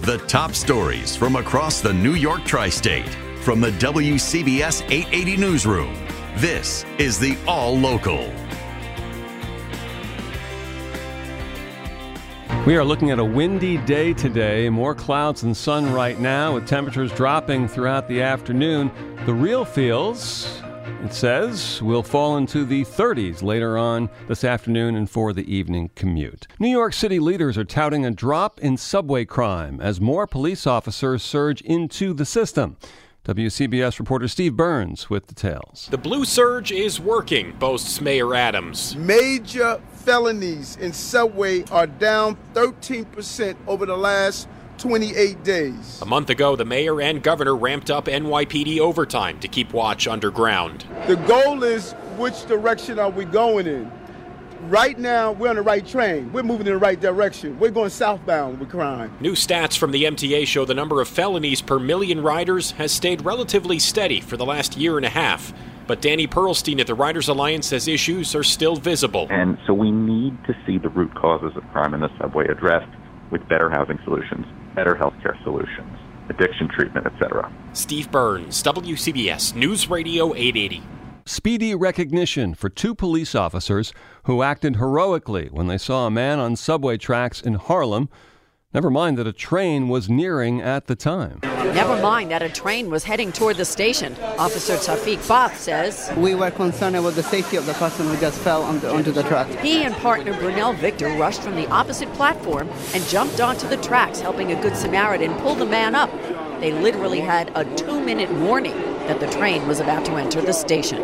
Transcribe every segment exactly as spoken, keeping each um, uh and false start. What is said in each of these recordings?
The top stories from across the New York tri-state. From the W C B S eight eighty newsroom, this is the All Local. We are looking at a windy day today. More clouds than sun right now, with temperatures dropping throughout the afternoon. The real feels, it says, will fall into the thirties later on this afternoon and for the evening commute. New York City leaders are touting a drop in subway crime as more police officers surge into the system. W C B S reporter Steve Burns with details. The blue surge is working, boasts Mayor Adams. Major felonies in subway are down thirteen percent over the last twenty-eight days. A month ago, the mayor and governor ramped up N Y P D overtime to keep watch underground. The goal is, which direction are we going in? Right now, we're on the right train. We're moving in the right direction. We're going southbound with crime. New stats from the M T A show the number of felonies per million riders has stayed relatively steady for the last year and a half. But Danny Perlstein at the Riders Alliance says issues are still visible. And so we need to see the root causes of crime in the subway addressed with better housing solutions, better healthcare solutions, addiction treatment, et cetera. Steve Burns, W C B S News Radio eight eighty. Speedy recognition for two police officers who acted heroically when they saw a man on subway tracks in Harlem. Never mind that a train was nearing at the time. Never mind that a train was heading toward the station, Officer Tafiq Baaf says. We were concerned about the safety of the person who just fell on the, onto the track. He and partner Brunel Victor rushed from the opposite platform and jumped onto the tracks, helping a Good Samaritan pull the man up. They literally had a two-minute warning that the train was about to enter the station.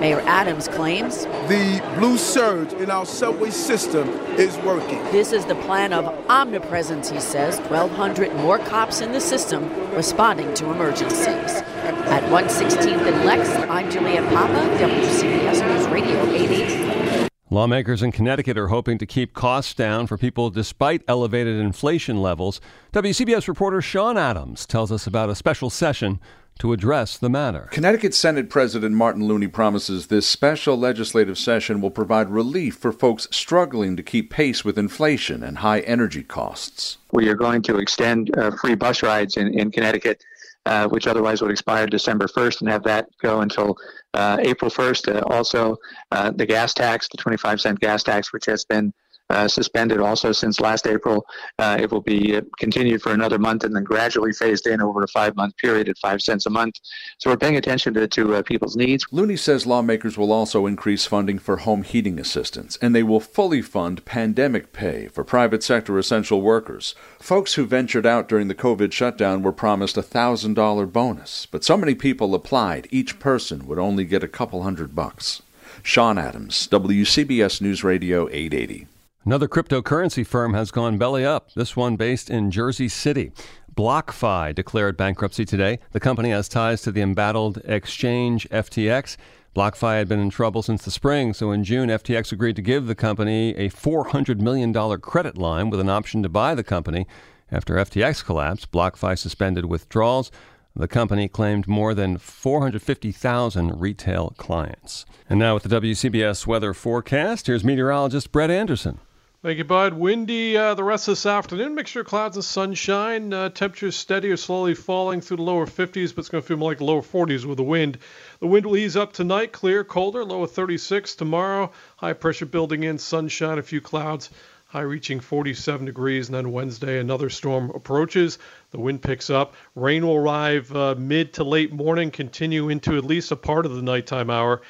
Mayor Adams claims the blue surge in our subway system is working. This is the plan of omnipresence, he says. twelve hundred more cops in the system responding to emergencies. At one sixteenth and Lex, I'm Julia Papa, W C B S News Radio eight eighty. Lawmakers in Connecticut are hoping to keep costs down for people despite elevated inflation levels. W C B S reporter Sean Adams tells us about a special session to address the matter. Connecticut Senate President Martin Looney promises this special legislative session will provide relief for folks struggling to keep pace with inflation and high energy costs. We are going to extend uh, free bus rides in, in Connecticut, uh, which otherwise would expire December first, and have that go until uh, April first. Uh, also, uh, the gas tax, the twenty-five cent gas tax, which has been Uh, suspended also since last April. Uh, it will be uh, continued for another month and then gradually phased in over a five-month period at five cents a month. So we're paying attention to, to uh, people's needs. Looney says lawmakers will also increase funding for home heating assistance, and they will fully fund pandemic pay for private sector essential workers. Folks who ventured out during the COVID shutdown were promised a one thousand dollars bonus, but so many people applied, each person would only get a couple hundred bucks. Sean Adams, W C B S News Radio eight eighty. Another cryptocurrency firm has gone belly up, this one based in Jersey City. BlockFi declared bankruptcy today. The company has ties to the embattled exchange F T X. BlockFi had been in trouble since the spring, so in June, F T X agreed to give the company a four hundred million dollars credit line with an option to buy the company. After F T X collapsed, BlockFi suspended withdrawals. The company claimed more than four hundred fifty thousand retail clients. And now with the W C B S weather forecast, here's meteorologist Brett Anderson. Thank you, Bud. Windy uh, the rest of this afternoon. Mixture of clouds and sunshine. Uh, temperatures steady or slowly falling through the lower fifties, but it's going to feel more like the lower forties with the wind. The wind will ease up tonight. Clear, colder, low of thirty-six. Tomorrow, high pressure building in, sunshine, a few clouds. High reaching forty-seven degrees, and then Wednesday another storm approaches. The wind picks up. Rain will arrive uh, mid to late morning, continue into at least a part of the nighttime hour.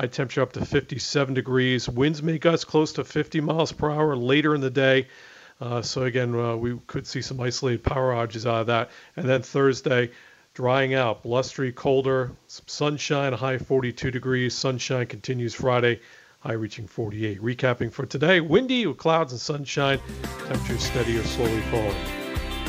High temperature up to fifty-seven degrees. Winds may gust close to fifty miles per hour later in the day. Uh, so again, uh, we could see some isolated power outages out of that. And then Thursday, drying out, blustery, colder, some sunshine, high forty-two degrees. Sunshine continues Friday. High reaching forty-eight. Recapping for today, windy with clouds and sunshine, temperatures steady or slowly falling.